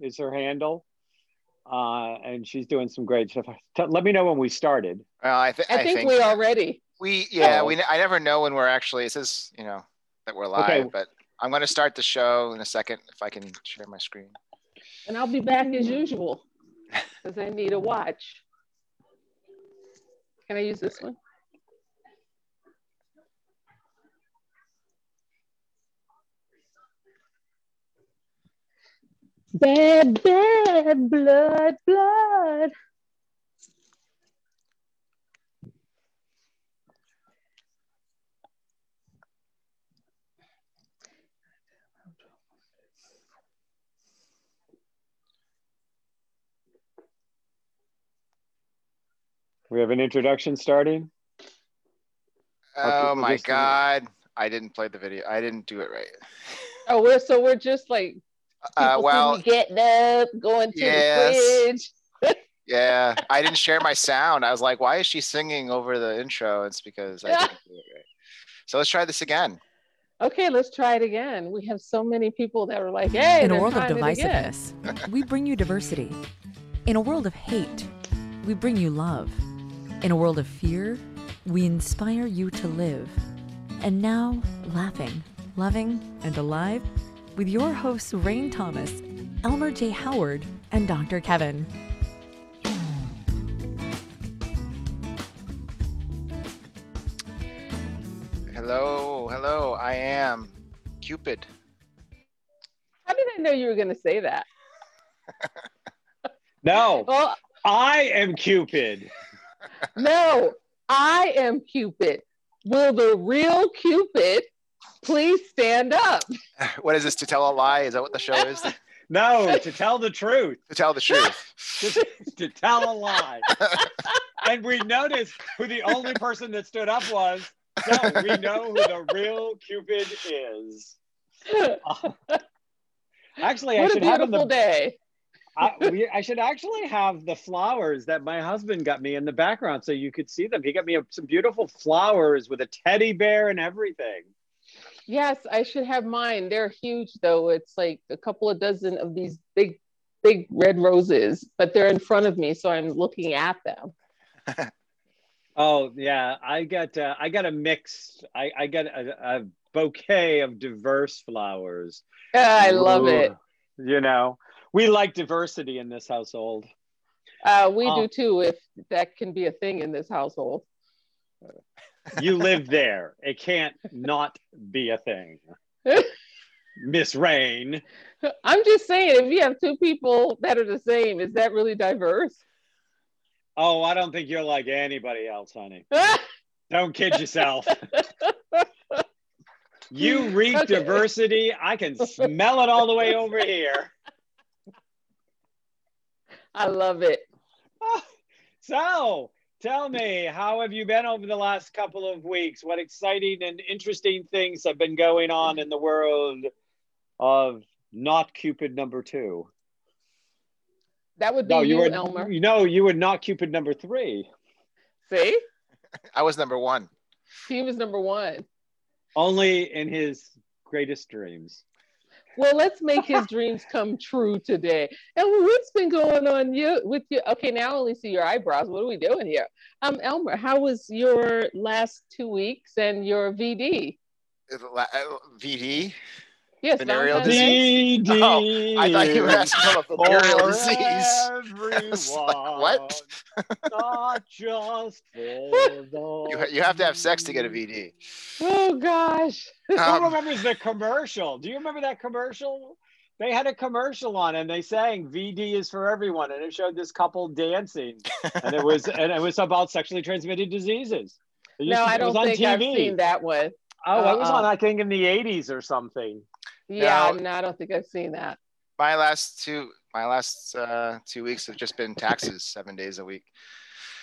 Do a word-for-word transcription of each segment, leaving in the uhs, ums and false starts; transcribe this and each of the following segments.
is her handle. Uh, and she's doing some great stuff. Let me know when we started. Uh, I, th I, I think, think we already. We yeah. Oh. We I never know when we're actually. It says you know that we're live, okay. But I'm going to start the show in a second if I can share my screen. And I'll be back as usual because I need a watch. Can I use this one? Bad, bad, blood, blood. We have an introduction starting. Oh my God. I didn't play the video. I didn't do it right. Oh, we're so we're just like Uh, well, getting up, going to yes. the fridge. Yeah, I didn't share my sound. I was like, why is she singing over the intro? It's because I didn't do it right. So let's try this again. Okay, let's try it again. We have so many people that were like, hey, in a world of divisiveness, we bring you diversity. In a world of hate, we bring you love. In a world of fear, we inspire you to live. And now, laughing, loving, and alive, with your hosts, Rain Thomas, Elmer J. Howard, and Doctor Kevin. Hello, hello, I am Cupid. How did I know you were going to say that? No, well, I am Cupid. No, I am Cupid. Will the real Cupid please stand up? What is this, to tell a lie? Is that what the show is? No, to tell the truth. To tell the truth. to, to tell a lie. And we noticed who the only person that stood up was. No, we know who the real Cupid is. Uh, actually, what I should a beautiful have the, day. I, we, I should actually have the flowers that my husband got me in the background so you could see them. He got me a, some beautiful flowers with a teddy bear and everything. Yes, I should have mine. They're huge, though. It's like a couple of dozen of these big, big red roses, but they're in front of me, so I'm looking at them. Oh yeah, I got uh, I got a mix. I I got a, a bouquet of diverse flowers. Yeah, I love Ooh, it. You know, we like diversity in this household. Uh, we um, do too, if that can be a thing in this household. You live there. It can't not be a thing. Miss Rain. I'm just saying, if you have two people that are the same, is that really diverse? Oh, I don't think you're like anybody else, honey. Don't kid yourself. You reek okay. diversity. I can smell it all the way over here. I love it. Oh, so... tell me, how have you been over the last couple of weeks? What exciting and interesting things have been going on in the world of not Cupid number two? That would be no, you, you were, Elmer. No, you were not Cupid number three. See? I was number one. He was number one. Only in his greatest dreams. Well, let's make his dreams come true today. And what's been going on you with you? Okay, now I only see your eyebrows. What are we doing here? Um, Elmer, how was your last two weeks and your V D? V D? Yes, venereal disease. V D. Oh, I thought you were asking about venereal disease. Like, what? Not just for you, you have to have sex to get a V D. Oh gosh! Who um, remembers the commercial? Do you remember that commercial? They had a commercial on, and they sang "V D is for everyone," and it showed this couple dancing, and it was and it was about sexually transmitted diseases. It no, to, I don't think T V. I've seen that one. Oh, uh, it was on, I think, in the eighties or something. Yeah, now, no, I don't think I've seen that. My last two. My last uh, two weeks have just been taxes, seven days a week.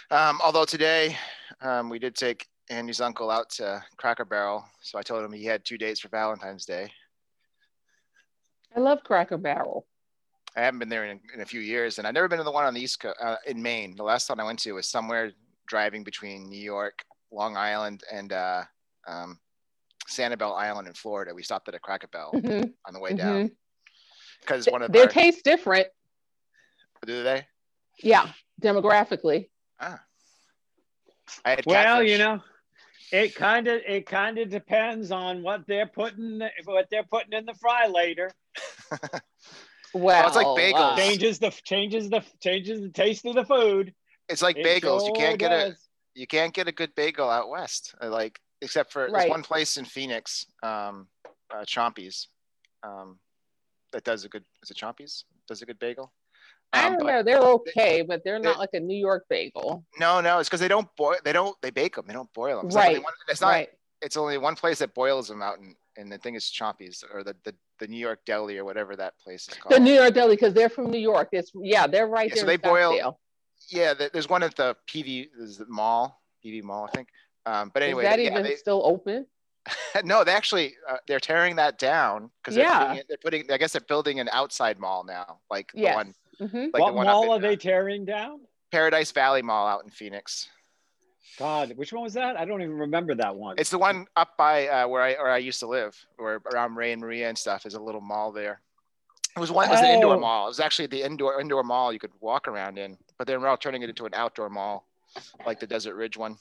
Um, although today um, we did take Andy's uncle out to Cracker Barrel. So I told him he had two days for Valentine's Day. I love Cracker Barrel. I haven't been there in, in a few years. And I've never been to the one on the East Coast, uh, in Maine. The last one I went to was somewhere driving between New York, Long Island, and uh, um, Sanibel Island in Florida. We stopped at a Cracker Barrel mm-hmm. on the way down. Mm-hmm. because one of their their tastes different. Do they? Yeah, demographically. Ah. I had well, catfish. You know, it kind of it kind of depends on what they're putting what they're putting in the fry later. Well, it's like bagels. Uh, changes the changes the changes the taste of the food. It's like it bagels. Sure you can't get does. a you can't get a good bagel out west. Like except for right. There's one place in Phoenix, um, uh, Chompie's, um, that does a good. Is it Chompie's? Does a good bagel? Um, I don't know. They're okay, but they're not they, like a New York bagel. No, no, it's because they don't boil. They don't. They bake them. They don't boil them. It's right. Not one, it's not. Right. It's only one place that boils them out, and and the thing is Chompie's or the the. the New York Deli or whatever that place is called. The New York Deli, because they're from New York. It's yeah, they're right yeah, there. So they in boil. Scottsdale. Yeah, there's one at the P V is the mall, P V Mall, I think. Um, but anyway, is that yeah, even they, still open? No, they actually uh, they're tearing that down because they're, yeah. they're putting. I guess they're building an outside mall now, like yes. the one. Mm-hmm. Like what the one mall in, are they tearing down? Paradise Valley Mall out in Phoenix. God, which one was that? I don't even remember that one. It's the one up by uh, where I or I used to live, or around Ray and Maria and stuff. Is a little mall there. It was one. It was oh. an indoor mall. It was actually the indoor indoor mall you could walk around in. But then we're all turning it into an outdoor mall, like the Desert Ridge one.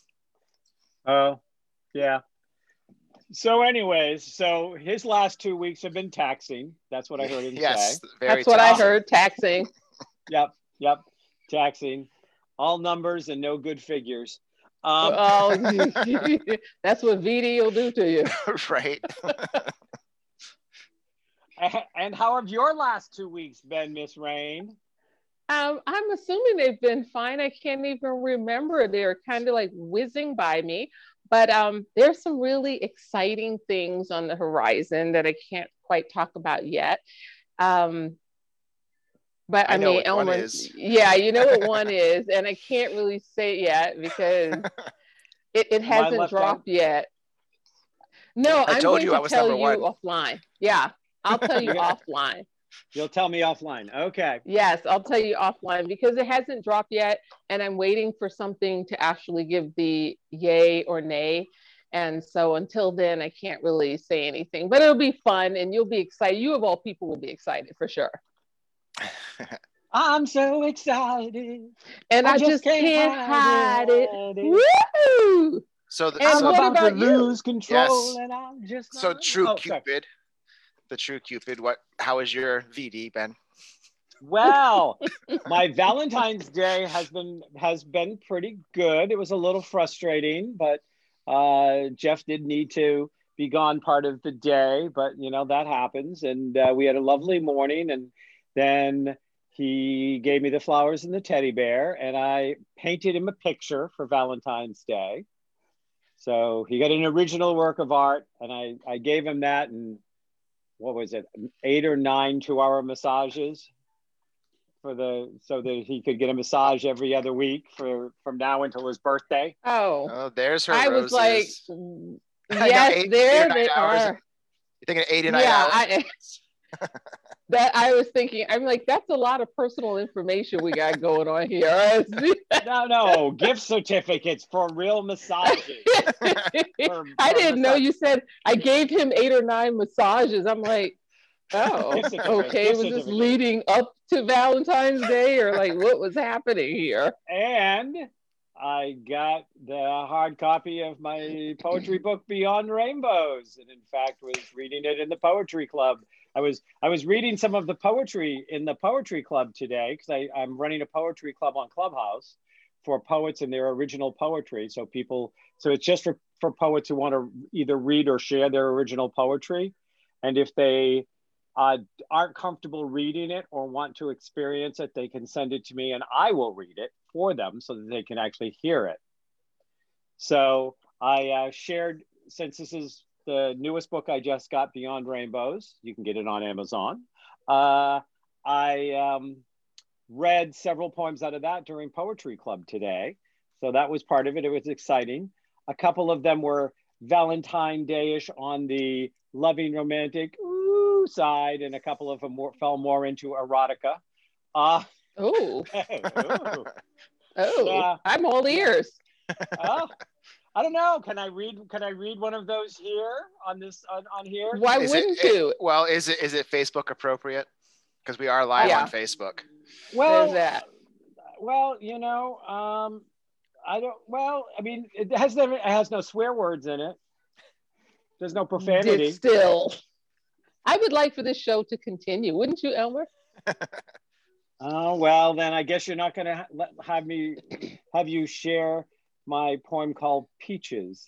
Oh, yeah. So, anyways, so his last two weeks have been taxing. That's what I heard him yes, say. Yes, very. That's what taxing. I heard. Taxing. Yep, yep, taxing. All numbers and no good figures. Um, oh, that's what V D will do to you, right? And how have your last two weeks been, Miss Rain? Um, I'm assuming they've been fine. I can't even remember. They're kind of like whizzing by me, but um, there's some really exciting things on the horizon that I can't quite talk about yet. Um, But I, I mean, Elmer, yeah, you know what one is, and I can't really say it yet because it, it hasn't dropped down? yet. No, I I'm told going you to I was tell you one. offline. Yeah, I'll tell you offline. You'll tell me offline. Okay. Yes, I'll tell you offline because it hasn't dropped yet, and I'm waiting for something to actually give the yay or nay. And so until then, I can't really say anything, but it'll be fun, and you'll be excited. You of all people will be excited for sure. I'm so excited, and I, I just, just can't hide, hide it. it. Woo! So, the, and so what I'm about, about to lose control, yes. and I'm just so true. Oh, Cupid, sorry. the true Cupid. What? How is your V D, Ben? Well, my Valentine's Day has been has been pretty good. It was a little frustrating, but uh, Jeff did need to be gone part of the day. But you know that happens, and uh, we had a lovely morning and. Then he gave me the flowers and the teddy bear, and I painted him a picture for Valentine's Day. So he got an original work of art, and I, I gave him that and what was it, eight or nine two-hour massages for the so that he could get a massage every other week for from now until his birthday. Oh, oh there's her. I roses. was like, yes, eight, there eight they hours. are. You think eight and nine yeah, hours? I, That I was thinking, I'm like, that's a lot of personal information we got going on here. no, no, gift certificates for real massages. for, I for didn't massage. know you said I gave him eight or nine massages. I'm like, oh, okay. Was this leading up to Valentine's Day or like what was happening here? And I got the hard copy of my poetry book, Beyond Rainbows. And in fact, was reading it in the poetry club. I was I was reading some of the poetry in the poetry club today because I'm running a poetry club on Clubhouse for poets and their original poetry. So people, so it's just for, for poets who want to either read or share their original poetry. And if they uh, aren't comfortable reading it or want to experience it, they can send it to me and I will read it for them so that they can actually hear it. So I uh, shared, since this is the newest book I just got, Beyond Rainbows, you can get it on Amazon. Uh, I um, read several poems out of that during Poetry Club today. So that was part of it, it was exciting. A couple of them were Valentine Day-ish on the loving romantic ooh side, and a couple of them were, fell more into erotica. Uh, ooh. ooh. Oh, uh, I'm all ears. Oh. I don't know. Can I read? Can I read one of those here on this on, on here? Why is wouldn't it, you? It, well, is it is it Facebook appropriate? because we are live yeah. on Facebook. Well, that. well, you know, um, I don't. Well, I mean, it has never. It has no swear words in it. There's no profanity. It's still, I would like for this show to continue, wouldn't you, Elmer? Oh, well, then I guess you're not going to ha have me have you share my poem called Peaches.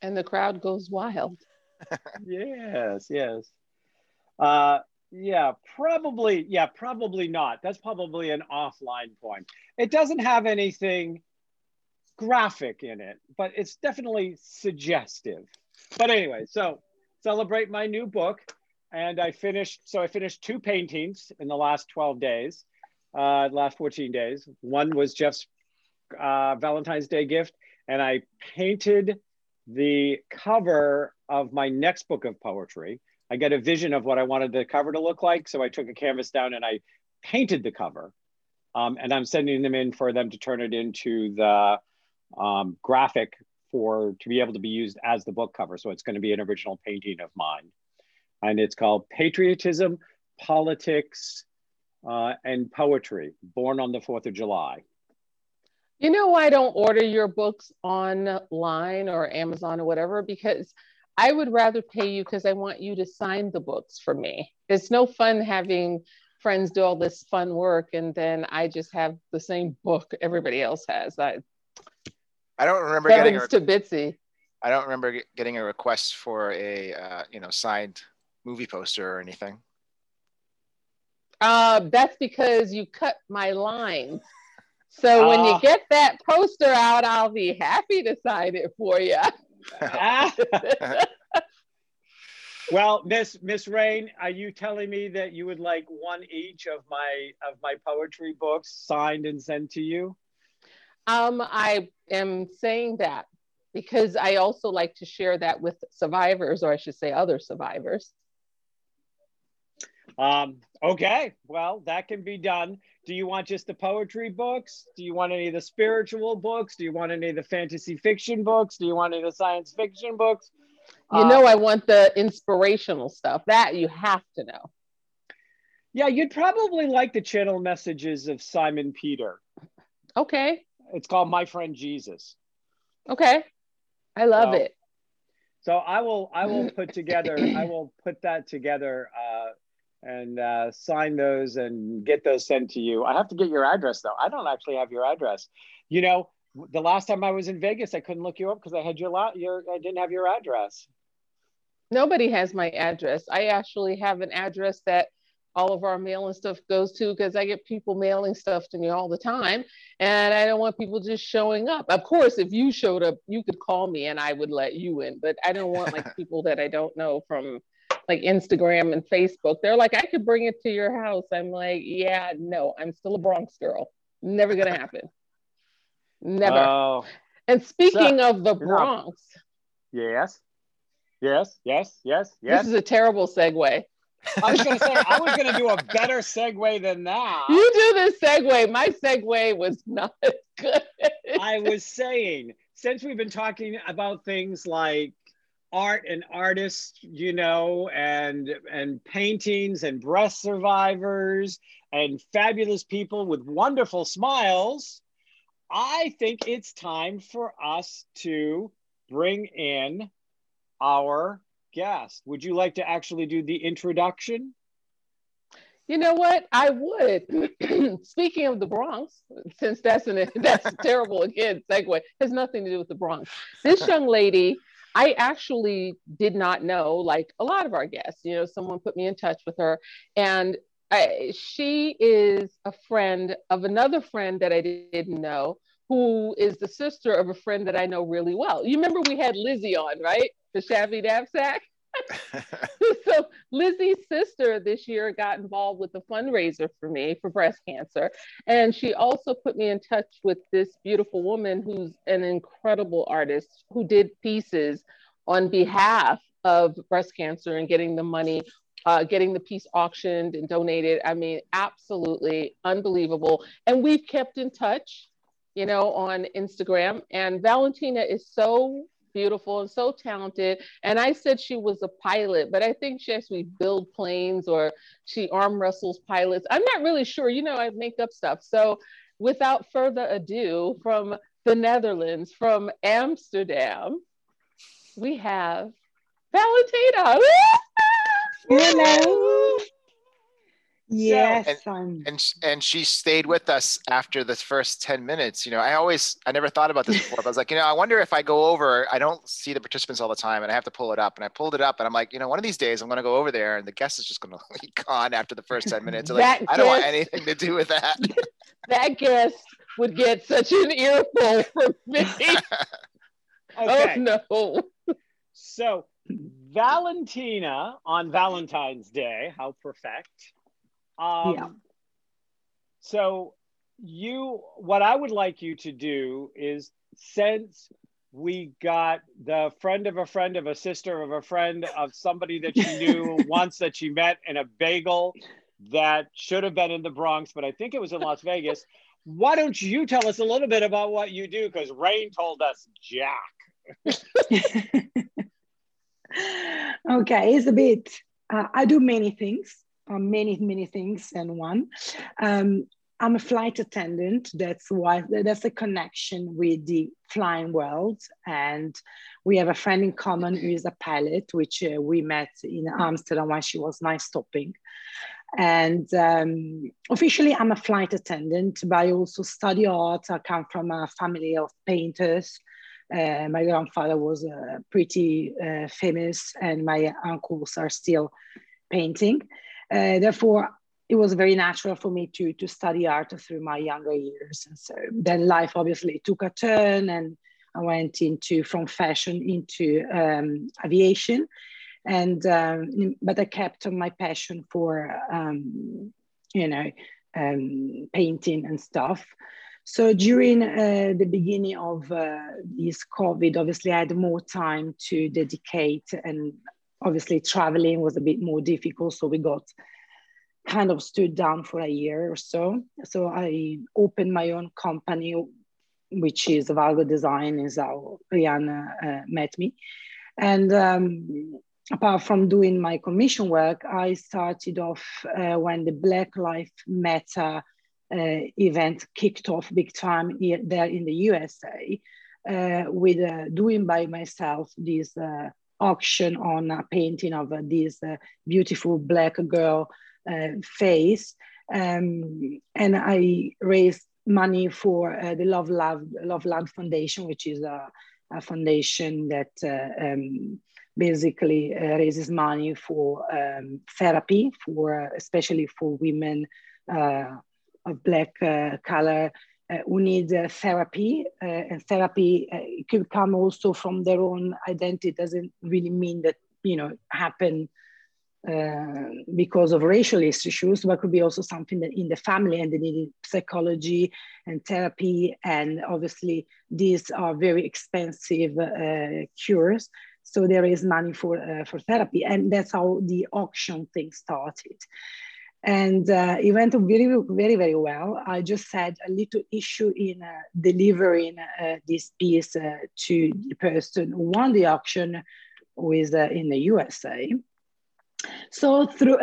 And the crowd goes wild. Yes, yes. Uh, yeah, probably. Yeah, probably not. That's probably an offline poem. It doesn't have anything graphic in it, but it's definitely suggestive. But anyway, so celebrate my new book. And I finished, so I finished two paintings in the last twelve days, uh, last fourteen days. One was Jeff's uh, Valentine's Day gift. And I painted the cover of my next book of poetry. I got a vision of what I wanted the cover to look like. So I took a canvas down and I painted the cover. Um, and I'm sending them in for them to turn it into the um, graphic for, to be able to be used as the book cover. So it's going to be an original painting of mine. And it's called Patriotism, Politics, uh, and Poetry, Born on the fourth of July. You know why I don't order your books online or Amazon or whatever? Because I would rather pay you because I want you to sign the books for me. It's no fun having friends do all this fun work and then I just have the same book everybody else has. I, I don't remember getting a, to Bitsy. I don't remember getting a request for a uh, you know, signed movie poster or anything. Uh, that's because you cut my lines. So uh, when you get that poster out, I'll be happy to sign it for you. Well, Miss Miss Rain, are you telling me that you would like one each of my of my poetry books signed and sent to you? Um, I am saying that because I also like to share that with survivors, or I should say, other survivors. Um, okay, well, that can be done. Do you want just the poetry books? Do you want any of the spiritual books? Do you want any of the fantasy fiction books? Do you want any of the science fiction books? You um, know, I want the inspirational stuff. That you have to know. Yeah, you'd probably like the channel messages of Simon Peter. Okay. It's called My Friend Jesus. Okay. I love so, it. So I will, I will put together, I will put that together, uh, and uh, sign those and get those sent to you. I have to get your address though. I don't actually have your address. You know, the last time I was in Vegas, I couldn't look you up because I had your lot. Your I didn't have your address. Nobody has my address. I actually have an address that all of our mail and stuff goes to because I get people mailing stuff to me all the time, and I don't want people just showing up. Of course, if you showed up, you could call me and I would let you in, but I don't want like people that I don't know from like Instagram and Facebook. They're like, I could bring it to your house. I'm like, yeah, no, I'm still a Bronx girl. Never gonna happen. Never. Oh. And speaking so, of the Bronx. Yes, yes, yes, yes, yes. This is a terrible segue. I was going to say, I was going to do a better segue than that. You do this segue. My segue was not good. I was saying, since we've been talking about things like art and artists, you know, and, and paintings and breast survivors and fabulous people with wonderful smiles, I think it's time for us to bring in our guest. Would you like to actually do the introduction? You know what? I would. Speaking of the Bronx, since that's an that's a terrible again segue, it has nothing to do with the Bronx. This young lady, I actually did not know, like a lot of our guests, you know, someone put me in touch with her, and I, she is a friend of another friend that I didn't know, who is the sister of a friend that I know really well. You remember we had Lizzie on, right? The Shabby Knapsack. So Lizzie's sister this year got involved with a fundraiser for me for breast cancer. And she also put me in touch with this beautiful woman who's an incredible artist who did pieces on behalf of breast cancer and getting the money, uh, getting the piece auctioned and donated. I mean, absolutely unbelievable. And we've kept in touch, you know, on Instagram. And Valentina is so beautiful and so talented. And I said she was a pilot, but I think she actually builds planes or she arm wrestles pilots. I'm not really sure, you know, I make up stuff. So without further ado, from the Netherlands, from Amsterdam, we have Valentina. Hello. Yes. So, and, and and she stayed with us after the first ten minutes. You know, I always, I never thought about this before, but I was like, you know, I wonder if I go over, I don't see the participants all the time and I have to pull it up. And I pulled it up and I'm like, you know, one of these days I'm going to go over there and the guest is just going to be gone after the first ten minutes. Like, guest, I don't want anything to do with that. That guest would get such an earful from me. Okay. Oh no. So Valentina on Valentine's Day, how perfect. Um, yeah. So you, what I would like you to do is, since we got the friend of a friend of a sister of a friend of somebody that you knew once that she met in a bagel that should have been in the Bronx, but I think it was in Las Vegas. Why don't you tell us a little bit about what you do? Because Rain told us Jack. Okay, it's a bit, uh, I do many things. Many, many things in one. Um, I'm a flight attendant. That's why that's a connection with the flying world. And we have a friend in common who is a pilot, which uh, we met in Amsterdam when she was night stopping. And um, officially, I'm a flight attendant, but I also study art. I come from a family of painters. Uh, my grandfather was uh, pretty uh, famous, and my uncles are still painting. Uh, therefore, it was very natural for me to, to study art through my younger years. And so then life obviously took a turn and I went into, from fashion into um, aviation. And, um, but I kept on my passion for, um, you know, um, painting and stuff. So during uh, the beginning of uh, this COVID, obviously I had more time to dedicate, and obviously traveling was a bit more difficult. So we got kind of stood down for a year or so. So I opened my own company, which is Valgo Design, is how Rihanna uh, met me. And um, apart from doing my commission work, I started off uh, when the Black Lives Matter uh, event kicked off big time here, there in the U S A uh, with uh, doing by myself these uh, auction on a painting of uh, this uh, beautiful black girl uh, face. Um, and I raised money for uh, the Loveland Love Foundation, which is a, a foundation that uh, um, basically uh, raises money for um, therapy, for uh, especially for women uh, of black uh, color Uh, who need uh, therapy, uh, and therapy uh, could come also from their own identity. It doesn't really mean that, you know, happen uh, because of racial issues, but could be also something that in the family, and they need psychology and therapy. And obviously these are very expensive uh, cures. So there is money for, uh, for therapy. And that's how the auction thing started. And uh, it went very, very, very well. I just had a little issue in uh, delivering uh, this piece uh, to the person who won the auction, who is uh, in the U S A. So through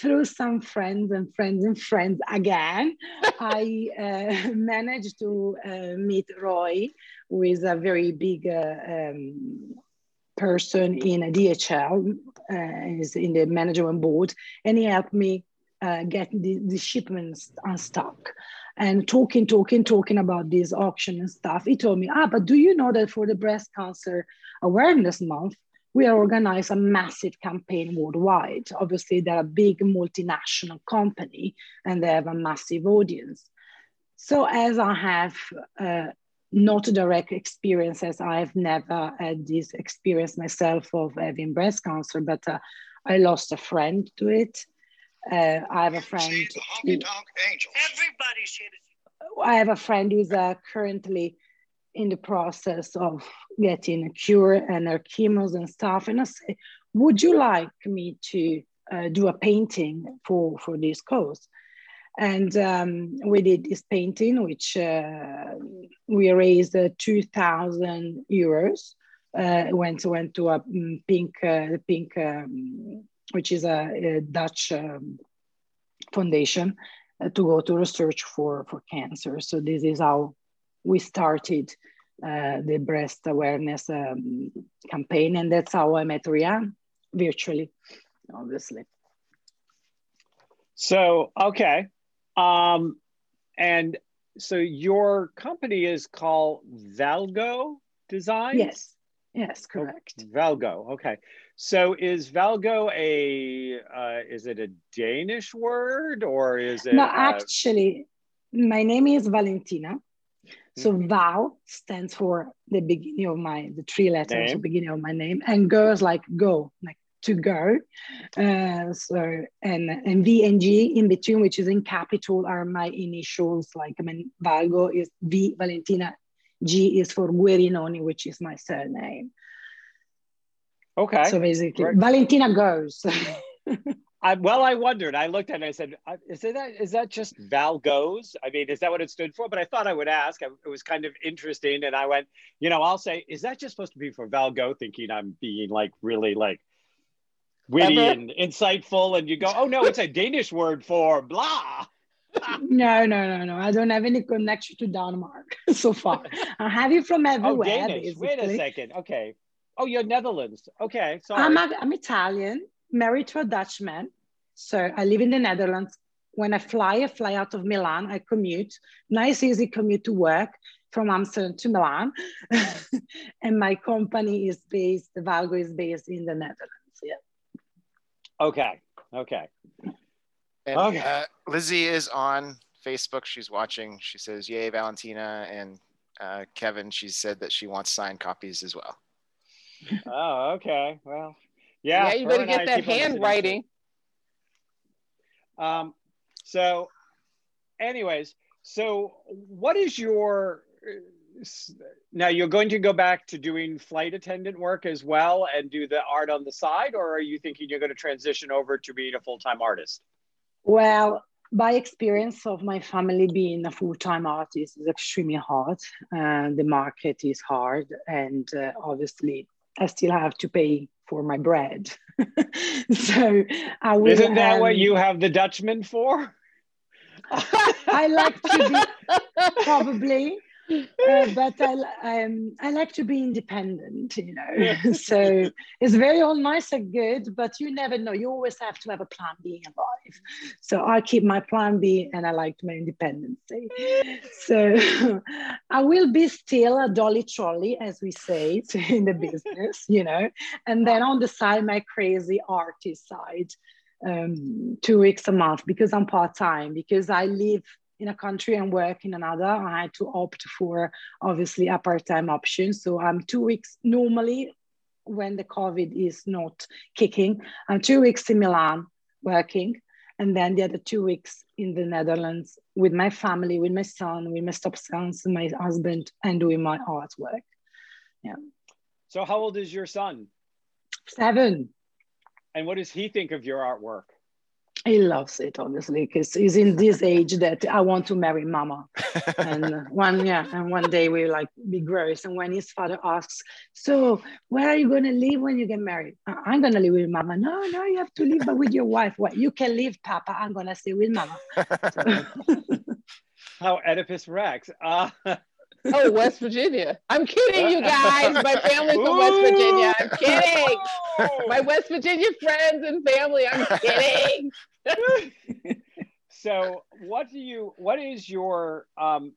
through some friends and friends and friends again, I uh, managed to uh, meet Roy, who is a very big uh, um, person in a D H L, uh, is in the management board, and he helped me uh, get the, the shipments unstuck. And talking, talking, talking about this auction and stuff, he told me, ah, but do you know that for the Breast Cancer Awareness Month, we are organizing a massive campaign worldwide. Obviously, they're a big multinational company, and they have a massive audience. So as I have uh, not direct experiences. I've never had this experience myself of having breast cancer, but uh, I lost a friend to it. Uh, I have a friend. Who, I have a friend who's uh, currently in the process of getting a cure and her chemos and stuff. And I say, would you like me to uh, do a painting for, for this cause? And um, we did this painting, which uh, we raised uh, two thousand euros uh, went went to a pink uh, pink um, which is a, a Dutch um, foundation uh, to go to research for for cancer. So this is how we started uh, the breast awareness um, campaign, and that's how I met Rian, virtually, obviously. So okay, um, and so your company is called Valgo Design? Yes, yes, correct. Oh, Valgo. Okay, so is Valgo a uh, is it a Danish word or is it? No, actually, a... my name is Valentina. So mm-hmm. Val stands for the beginning of my the three letters, name. the beginning of my name, and go is like go, like to go. Uh, so and and V and G in between, which is in capital, are my initials. Like I mean, Valgo is V, Valentina, G is for Guerinoni, which is my surname. Okay. So basically, right. Valentina goes. I, well, I wondered. I looked at it and I said, is it that, is that just Valgo's? I mean, is that what it stood for? But I thought I would ask. I, it was kind of interesting. And I went, you know, I'll say, is that just supposed to be for Valgo, thinking I'm being like really like witty Ever? and insightful? And you go, oh, no, it's a Danish word for blah. no, no, no, no. I don't have any connection to Denmark so far. I have it from everywhere. Oh, Danish. Wait a second. Okay. Oh, you're Netherlands. Okay. Sorry. I'm, I'm Italian, married to a Dutchman. So I live in the Netherlands. When I fly, I fly out of Milan. I commute. Nice, easy commute to work from Amsterdam to Milan. And my company is based, Valgo is based in the Netherlands. Yeah. Okay. Okay. And okay. uh, Lizzie is on Facebook. She's watching. She says, yay, Valentina. And uh, Kevin, she said that she wants signed copies as well. Oh, okay. Well, yeah. Yeah, you better get that handwriting. Um, so anyways, so what is your, now you're going to go back to doing flight attendant work as well and do the art on the side, or are you thinking you're going to transition over to being a full-time artist? Well, by experience of my family being a full-time artist is extremely hard. Uh, the market is hard, and uh, obviously I still have to pay for my bread. So I will. Isn't that um, what you have the Dutchman for? I like to be probably, uh, but I um, I like to be independent, you know. Yeah. So it's very all nice and good, but you never know. You always have to have a plan B in life. So I keep my plan B, and I liked my independence. So I will be still a dolly trolley, as we say in the business, you know. And then on the side, my crazy artist side, um, two weeks a month, because I'm part-time, because I live in a country and work in another. I had to opt for, obviously, a part-time option. So I'm two weeks normally when the COVID is not kicking. I'm two weeks in Milan working, and then the other two weeks in the Netherlands with my family, with my son, with my stepsons, my husband, and doing my artwork. Yeah. So how old is your son? Seven. And what does he think of your artwork? He loves it, obviously, because he's in this age that I want to marry mama. And one, yeah, and one day we like be gross. And when his father asks, so where are you going to live when you get married? I'm going to live with mama. No, no, you have to live with your wife. Well, you can live, Papa. I'm going to stay with mama. How Oedipus Rex. Uh oh, West Virginia. I'm kidding, you guys. My family's from West Virginia. I'm kidding. My West Virginia friends and family. I'm kidding. So what do you, what is your, um,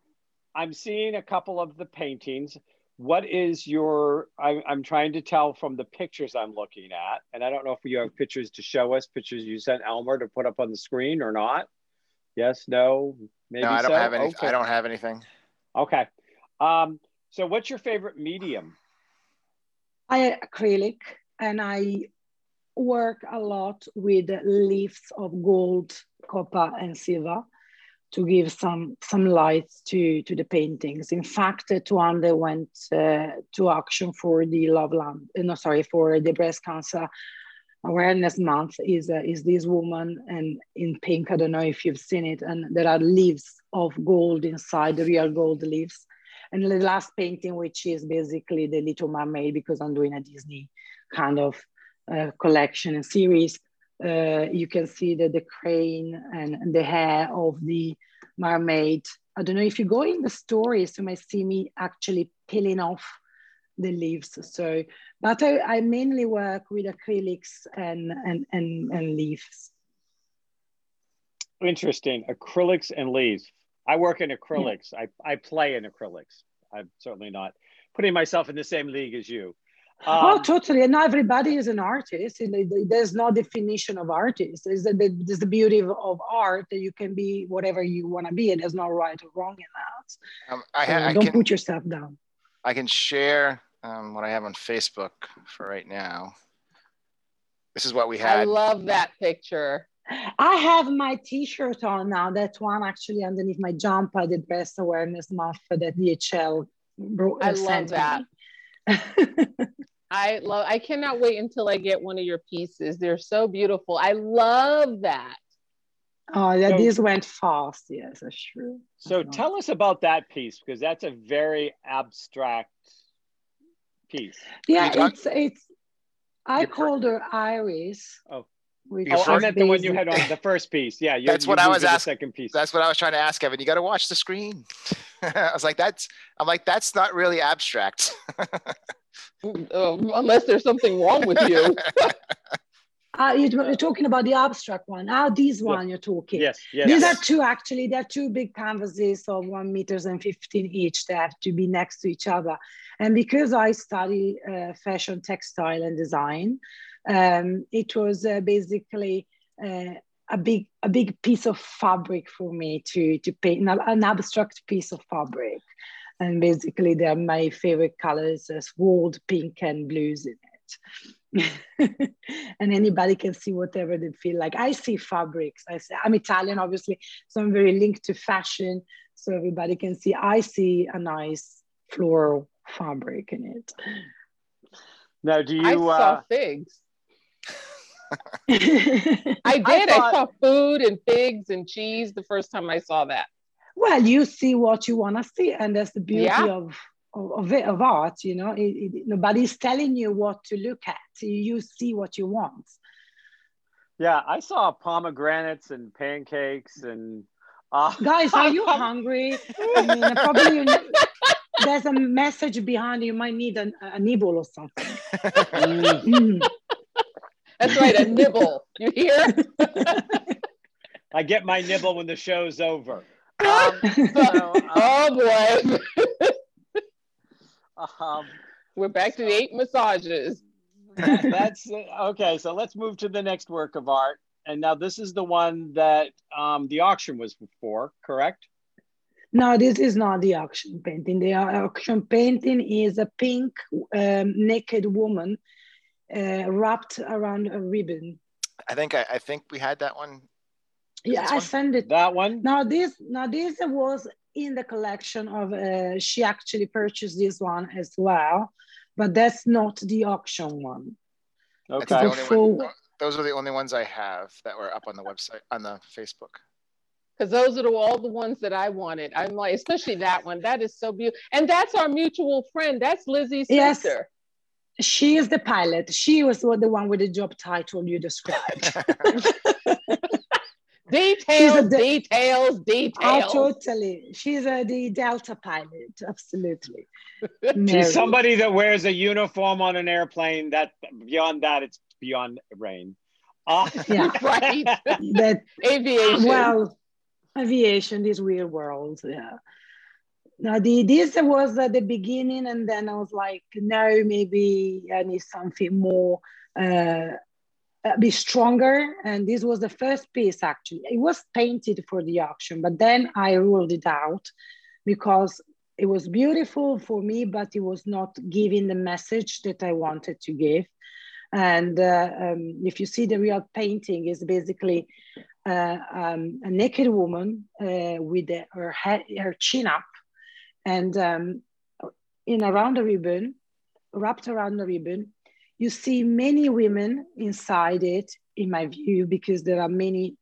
I'm seeing a couple of the paintings. What is your, I, I'm trying to tell from the pictures I'm looking at, and I don't know if you have pictures to show us, pictures you sent Elmer to put up on the screen or not. Yes, no, maybe no, I don't so? have any, okay. I don't have anything. Okay. Um, so what's your favorite medium? I acrylic, and I work a lot with leaves of gold, copper, and silver to give some some light to, to the paintings. In fact, Tuande went uh, to action for the Loveland, no, sorry, for the Breast Cancer Awareness Month. Is uh, is this woman, and in pink, I don't know if you've seen it, and there are leaves of gold inside, the real gold leaves. And the last painting, which is basically the Little Mermaid, because I'm doing a Disney kind of uh, collection and series. Uh, you can see that the crane and, and the hair of the mermaid. I don't know if you go in the stories, you might see me actually peeling off the leaves. So, but I, I mainly work with acrylics and, and, and, and leaves. Interesting, acrylics and leaves. I work in acrylics. Yeah. I, I play in acrylics. I'm certainly not putting myself in the same league as you. Um, oh, totally. And not everybody is an artist. There's no definition of artist. There's the, there's the beauty of art, that you can be whatever you want to be, and there's no right or wrong in that. Um, I ha so I don't can, put yourself down. I can share um, what I have on Facebook for right now. This is what we had. I love that picture. I have my T-shirt on now. That one actually underneath my jumper, the Breast Awareness Month that D H L brought. I love that. I love, I cannot wait until I get one of your pieces. They're so beautiful. I love that. Oh, that so, these went fast. Yes, that's true. So tell us about that piece, because that's a very abstract piece. Yeah, it's, it's, I called her Iris. Oh, oh I meant the one you had on, the first piece. Yeah, you, that's you what I was asking. Second piece. That's what I was trying to ask, Evan. You got to watch the screen. I was like, that's, I'm like, that's not really abstract. um, unless there's something wrong with you. uh, you're talking about the abstract one. Ah, this one yeah. you're talking. Yes, yes. These yes. are two, actually, they're two big canvases of one meters and fifteen each. They have to be next to each other. And because I study uh, fashion, textile, and design, um, it was uh, basically, uh, a big a big piece of fabric for me to to paint, an abstract piece of fabric, and basically they are my favorite colors, as gold, pink, and blues in it. And anybody can see whatever they feel like. I see fabrics. I see, I'm Italian, obviously, so I'm very linked to fashion, so everybody can see. I see a nice floral fabric in it. Now, do you I saw uh... figs. I did. I, thought, I saw food and figs and cheese the first time I saw that. Well, you see what you want to see, and that's the beauty yeah. of, of of art. You know, it, it, nobody's telling you what to look at. You see what you want. Yeah, I saw pomegranates and pancakes and. Uh, Guys, are you hungry? I mean, probably. You know, there's a message behind you. You might need an, a nibble or something. Mm. That's right, a nibble. You hear? I get my nibble when the show's over. Um, so, um, oh boy! um, We're back so, to the eight massages. That's okay. So let's move to the next work of art. And now this is the one that um, the auction was for, correct? No, this is not the auction painting. The auction painting is a pink um, naked woman. Uh, wrapped around a ribbon. I think I, I think we had that one. Yeah, this I one? sent it. That one. Now this now this was in the collection of. Uh, she actually purchased this one as well, but that's not the auction one. Okay. So, one, those are the only ones I have that were up on the website, on the Facebook. Because those are the, all the ones that I wanted. I'm like, especially that one. That is so beautiful, and that's our mutual friend. That's Lizzie's yes. sister. She is the pilot. She was the one with the job title you described. details, de details, details. Oh, totally. She's a, the Delta pilot, absolutely. She's somebody that wears a uniform on an airplane. That beyond that, it's beyond rain. Uh, yeah, right. That, aviation. Well, aviation, this weird world, yeah. Now, the, this was at the beginning, and then I was like, no, maybe I need something more, uh, a bit stronger. And this was the first piece, actually. It was painted for the auction, but then I ruled it out because it was beautiful for me, but it was not giving the message that I wanted to give. And uh, um, if you see the real painting, is basically uh, um, a naked woman uh, with the, her, head, her chin up, and um, in around the ribbon, wrapped around the ribbon, you see many women inside it, in my view, because there are many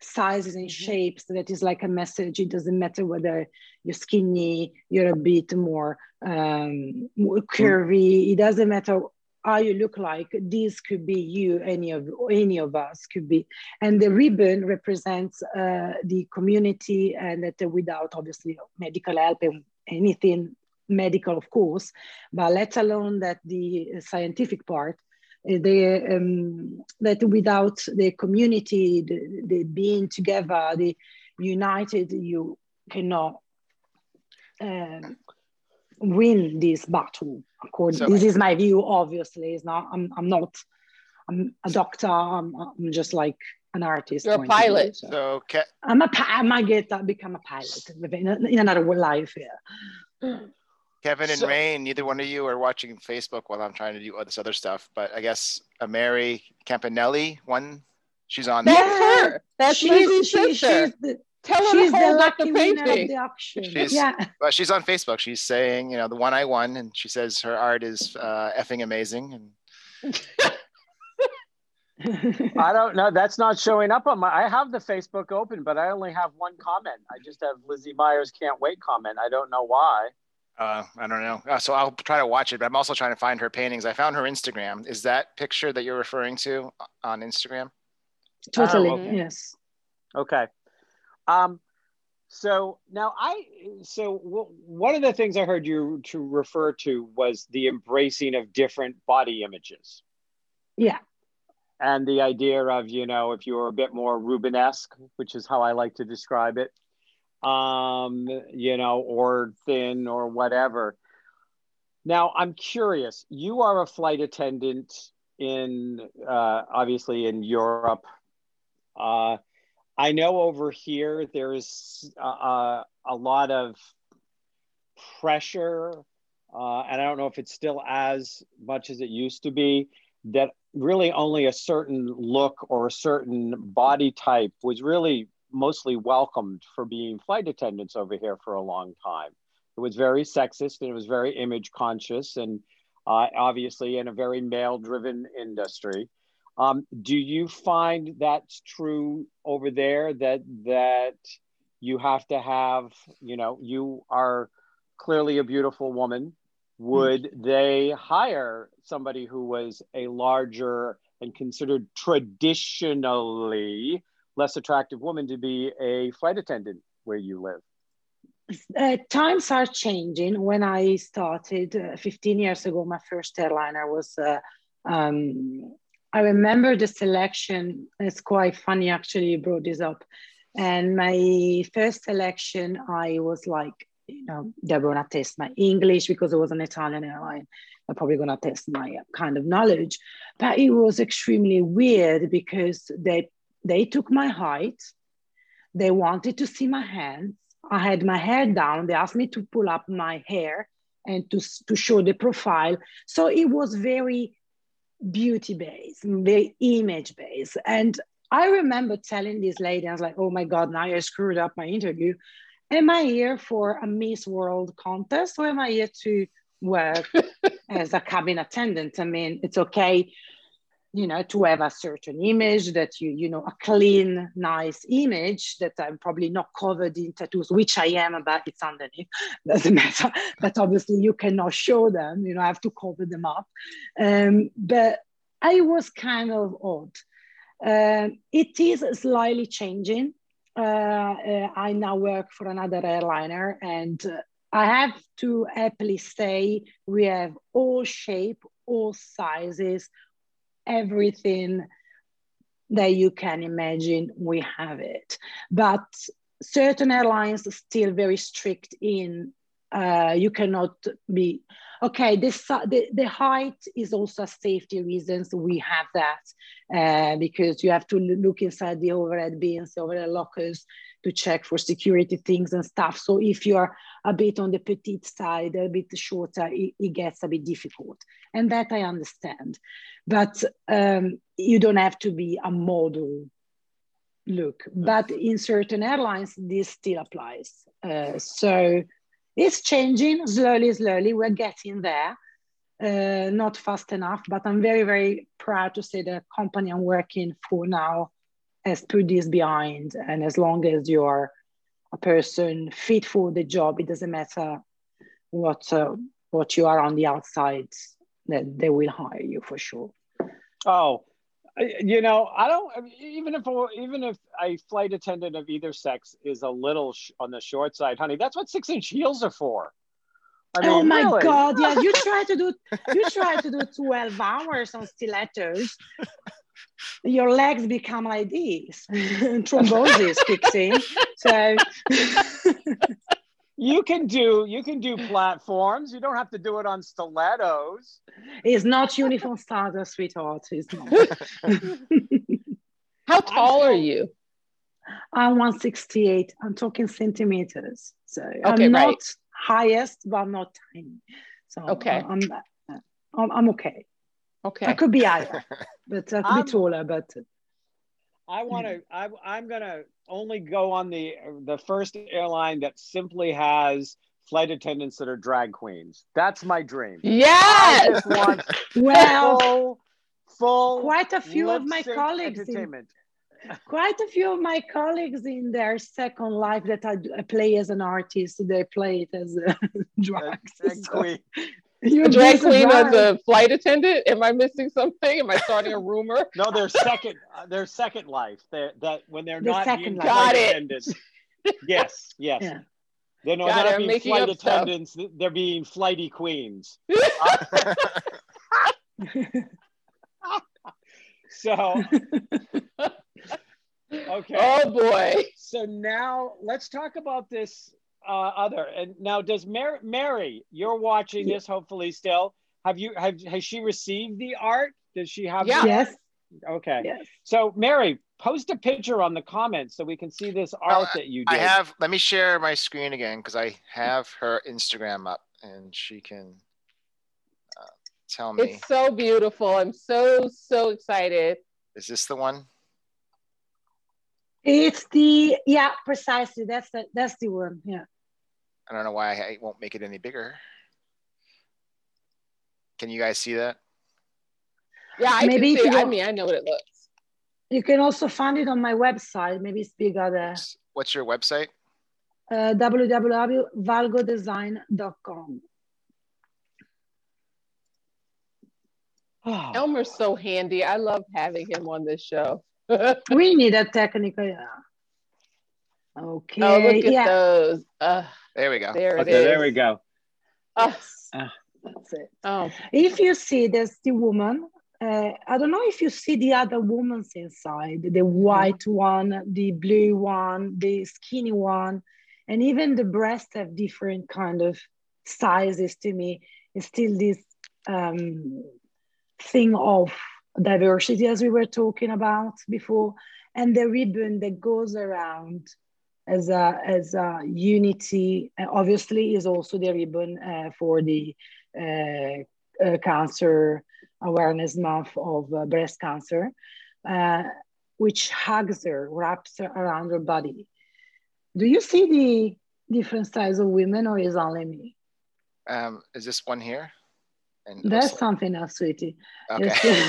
sizes and shapes that is like a message. It doesn't matter whether you're skinny, you're a bit more, um, more curvy. It doesn't matter how you look like. This could be you, any of any of us could be. And the ribbon represents uh, the community, and that uh, without obviously medical help and anything medical, of course, but let alone that the scientific part, the, um, that without the community, the, the being together, the united, you cannot uh, win this battle. According, so, this is my view, obviously. It's not, I'm, I'm not I'm a doctor, I'm, I'm just like an artist. You're a pilot. So. So, okay. I'm a, I might get to become a pilot in another life, yeah. Kevin and so, Rain, neither one of you are watching Facebook while I'm trying to do all this other stuff. But I guess a Mary Campanelli, one, she's on. That's there. Her. That's she's, she, she's the, Tell her she's to hold the lucky the winner of the auction. She's, yeah. Well, she's on Facebook. She's saying, you know, the one I won, and she says her art is uh, effing amazing. And I don't know. That's not showing up on my. I have the Facebook open, but I only have one comment. I just have Lizzie Myers can't wait comment. I don't know why. Uh, I don't know. Uh, so I'll try to watch it, but I'm also trying to find her paintings. I found her Instagram. Is that picture that you're referring to on Instagram? Totally. Oh, okay. Yes. Okay. Um, so now I, so w one of the things I heard you to refer to was the embracing of different body images. Yeah. And the idea of, you know, if you're a bit more Rubenesque, which is how I like to describe it, um you know, or thin or whatever. Now I'm curious, you are a flight attendant in uh obviously in Europe. uh I know over here there's uh, a lot of pressure, uh and I don't know if it's still as much as it used to be, that really only a certain look or a certain body type was really mostly welcomed for being flight attendants over here for a long time. It was very sexist and it was very image conscious, and uh, obviously in a very male driven industry. Um, do you find that's true over there, that that you have to have, you know, you are clearly a beautiful woman. Would mm-hmm. they hire somebody who was a larger and considered traditionally less attractive woman to be a flight attendant where you live? Uh, times are changing. When I started uh, fifteen years ago, my first airliner was, uh, um, I remember the selection. It's quite funny, actually, you brought this up. And my first selection, I was like, you know, they're going to test my English because it was an Italian airline. They're probably going to test my kind of knowledge. But it was extremely weird because they They took my height. They wanted to see my hands. I had my hair down. They asked me to pull up my hair and to, to show the profile. So it was very beauty-based, very image-based. And I remember telling this lady, I was like, oh my God, now I screwed up my interview. Am I here for a Miss World contest, or am I here to work as a cabin attendant? I mean, it's okay, you know, to have a certain image that you, you know, a clean, nice image that I'm probably not covered in tattoos, which I am, but it's underneath, doesn't matter. But obviously you cannot show them, you know, I have to cover them up. Um, but I was kind of odd. Um, it is slightly changing. Uh, uh, I now work for another airliner, and uh, I have to happily say we have all shape, all sizes, everything that you can imagine, we have it. But certain airlines are still very strict in, uh, you cannot be, okay, this, the, the height is also safety reasons, we have that, uh, because you have to look inside the overhead bins, the overhead lockers, to check for security things and stuff. So if you're a bit on the petite side, a bit shorter, it, it gets a bit difficult. And that I understand. But um, you don't have to be a model look. But in certain airlines, this still applies. Uh, so it's changing slowly, slowly. We're getting there. Uh, not fast enough, but I'm very, very proud to say the company I'm working for now has put this behind. And as long as you're a person fit for the job, it doesn't matter what uh, what you are on the outside, that they will hire you for sure. Oh, you know, I don't, even if even if a flight attendant of either sex is a little sh- on the short side, honey, that's what six inch heels are for. I mean, oh my really? God, yeah, you try to do you try to do twelve hours on stilettos, your legs become like this. Thrombosis kicks in. So you can do you can do platforms. You don't have to do it on stilettos. It's not uniform status, sweetheart. It's not. How tall are you? I'm one sixty-eight. I'm talking centimeters. So okay, I'm not right. highest, but I'm not tiny. So okay. I'm, I'm, I'm, I'm okay. Okay. I could be higher, but I could I'm, be taller, but. I want to, I, I'm going to only go on the the first airline that simply has flight attendants that are drag queens. That's my dream. Yes. I just want well, full, full quite a few of my colleagues entertainment. In, quite a few of my colleagues in their second life that I play as an artist, they play it as a drag, a drag queen. You're drag queen as a flight attendant? Am I missing something? Am I starting a rumor? No, their second, uh, their second life. They're, that when they're the not being flight attendants. Yes, yes. Yeah. They're not, they're not being flight attendants. Stuff. They're being flighty queens. Uh, so, okay. Oh boy. So now let's talk about this. Uh, other and now does Mary, Mary you're watching yeah. this hopefully still, have you have has she received the art? Does she have yeah. yes okay yes. So Mary, post a picture on the comments so we can see this art uh, that you did. I have, let me share my screen again because I have her Instagram up and she can uh, tell me. It's so beautiful. I'm so so excited. Is this the one? It's the yeah precisely that's the that's the one. Yeah, I don't know why I won't make it any bigger. Can you guys see that? Yeah, I maybe can see it. I mean, I know what it looks. You can also find it on my website. Maybe it's bigger there. What's your website? Uh, w w w dot valgo design dot com. Oh. Elmer's so handy. I love having him on this show. We need a technical. Yeah. Okay. Oh, look at yeah. those. Uh, there we go. There okay, it is. There we go. Uh, uh, that's it. Oh. If you see, there's the woman. Uh, I don't know if you see the other woman's inside, the white one, the blue one, the skinny one, and even the breasts have different kind of sizes to me. It's still this um, thing of diversity, as we were talking about before, and the ribbon that goes around as a as a unity, uh, obviously, is also the ribbon uh, for the uh, uh, Cancer Awareness Month of uh, breast cancer, uh, which hugs her, wraps her around her body. Do you see the different size of women, or is only me? Um, is this one here? And that's also something else, sweetie. Okay.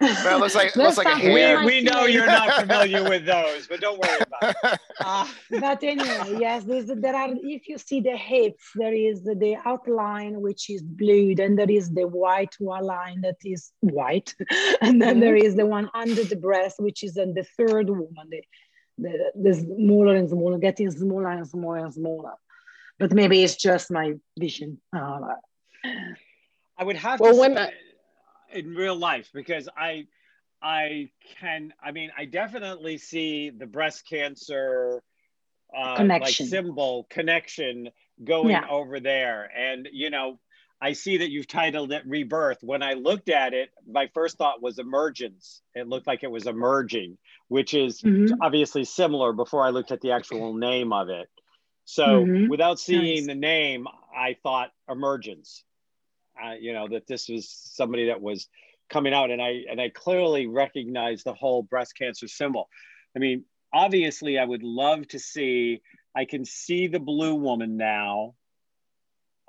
But it looks like, it looks like a hair. We, we know you're not familiar with those, but don't worry about it. Uh, but anyway, yes, there are, if you see the hips, there is the, the outline, which is blue, then there is the white line that is white, and then there is the one under the breast, which is in the third woman, the, the, the smaller and smaller, getting smaller and smaller and smaller. But maybe it's just my vision. Uh, I would have well, to when I- in real life, because I, I can, I mean, I definitely see the breast cancer uh, connection. Like symbol connection going yeah. over there. And, you know, I see that you've titled it Rebirth. When I looked at it, my first thought was emergence. It looked like it was emerging, which is mm-hmm. obviously similar before I looked at the actual name of it. So mm-hmm. without seeing nice. The name, I thought emergence. Uh, you know, that this was somebody that was coming out, and I and I clearly recognized the whole breast cancer symbol. I mean, obviously, I would love to see. I can see the blue woman now.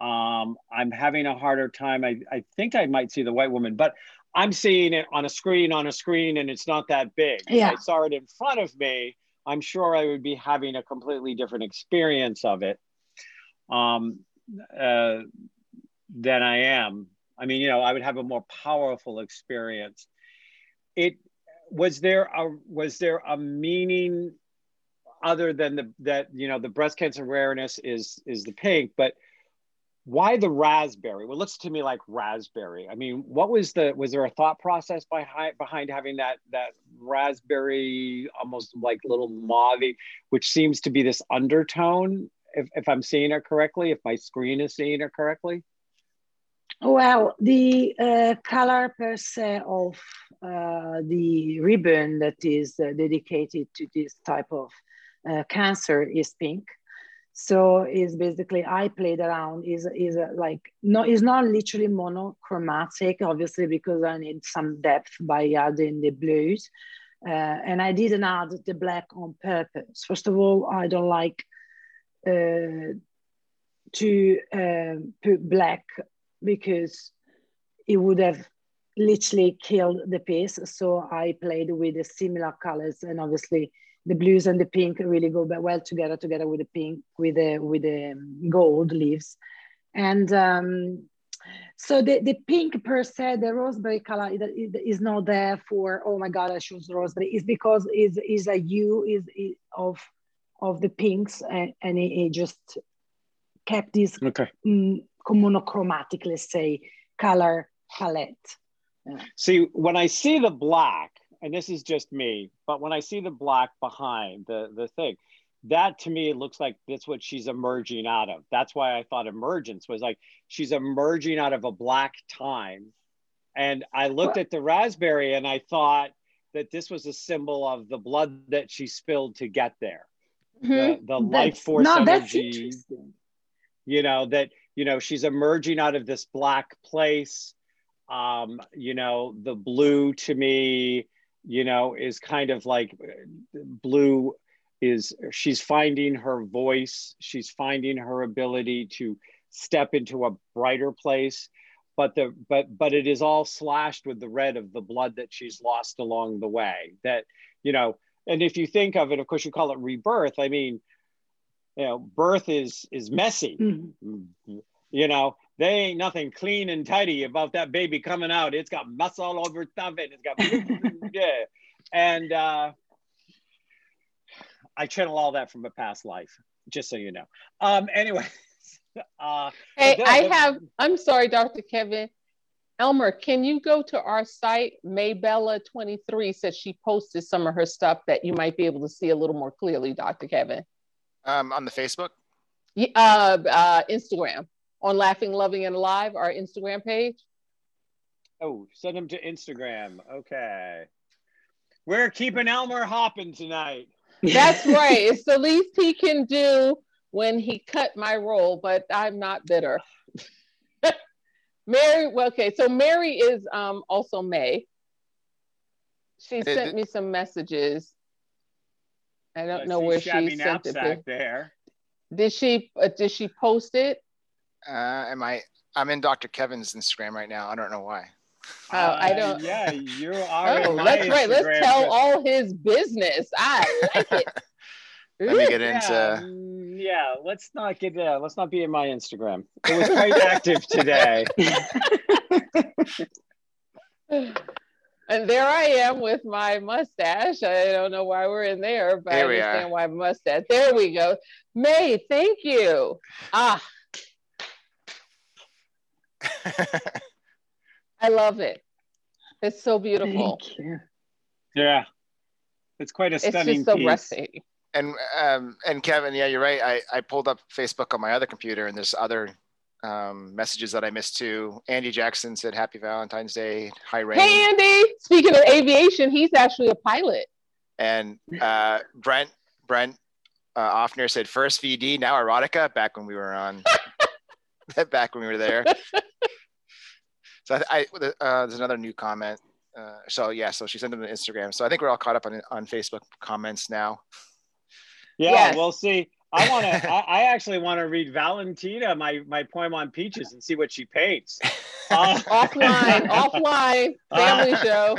Um, I'm having a harder time. I I think I might see the white woman, but I'm seeing it on a screen, on a screen, and it's not that big. Yeah. If I saw it in front of me, I'm sure I would be having a completely different experience of it um, uh, than I am. I mean, you know, I would have a more powerful experience. It was there a was there a meaning other than the that you know the breast cancer awareness is is the pink, but why the raspberry? Well, it looks to me like raspberry. I mean, what was the was there a thought process behind behind having that that raspberry, almost like little mauve-y, which seems to be this undertone? If if I'm seeing it correctly, if my screen is seeing it correctly. Well, the uh, color per se of uh, the ribbon that is uh, dedicated to this type of uh, cancer is pink. So is basically I played around is is like no, it's not literally monochromatic, obviously, because I need some depth by adding the blues, uh, and I didn't add the black on purpose. First of all, I don't like uh, to uh, put black, because it would have literally killed the piece. So I played with the similar colors, and obviously the blues and the pink really go well together, together with the pink, with the, with the gold leaves. And um, so the, the pink per se, the raspberry color is not there for, oh my God, I choose raspberry. It's because it's, it's a hue is, is of, of the pinks, and, and it, it just kept this okay. um, monochromatic, let's say, color palette. Yeah. See, when I see the black, and this is just me, but when I see the black behind the, the thing, that to me looks like that's what she's emerging out of. That's why I thought emergence was like, she's emerging out of a black time. And I looked well, at the raspberry and I thought that this was a symbol of the blood that she spilled to get there. Mm-hmm. The, the life force no, energy, you know, that, you know, she's emerging out of this black place. Um, you know, the blue to me, you know, is kind of like blue is, she's finding her voice. She's finding her ability to step into a brighter place, but the, but, but it is all slashed with the red of the blood that she's lost along the way that, you know, and if you think of it, of course you call it rebirth. I mean, you know, birth is, is messy, mm-hmm. you know, they ain't nothing clean and tidy about that baby coming out. It's got mess all over stuff, and it's got, yeah. And uh, I channel all that from a past life, just so you know. Um, anyway. Uh, hey, I have, I'm sorry, Doctor Kevin. Elmer, can you go to our site? Maybella twenty-three says she posted some of her stuff that you might be able to see a little more clearly, Doctor Kevin. Um, on the Facebook? Yeah, uh, uh, Instagram. On Laughing, Loving, and Alive, our Instagram page. Oh, send them to Instagram. Okay. We're keeping Elmer hopping tonight. That's right. It's the least he can do when he cut my roll, but I'm not bitter. Mary, well, okay, so Mary is um, also May. She sent me some messages. I don't I know where she sent it to. There. Did she, uh, did she post it? Uh, am I? I'm in Doctor Kevin's Instagram right now. I don't know why. Oh, uh, I don't. Yeah, you are. Oh, that's right. Instagram. Let's tell all his business. I like it. Let me get yeah. into. Yeah, let's not get there. Uh, let's not be in my Instagram. It was quite active today. And there I am with my mustache. I don't know why we're in there, but there I understand are. Why mustache. There we go. May, thank you. Ah. I love it. It's so beautiful. Yeah, it's quite a stunning piece. It's just so rusty. And um, and Kevin, yeah, you're right. I, I pulled up Facebook on my other computer, and there's other um, messages that I missed too. Andy Jackson said, "Happy Valentine's Day, high rain." Hey, Andy. Speaking of aviation, he's actually a pilot. And uh, Brent Brent uh, Offner said, "First V D, now erotica." Back when we were on. Back when we were there. So I, I uh, there's another new comment. Uh, so yeah, so she sent them to Instagram. So I think we're all caught up on on Facebook comments now. Yeah, yes. We'll see. I want to. I, I actually want to read Valentina, my my poem on peaches, and see what she paints. Uh, offline, offline family uh, show.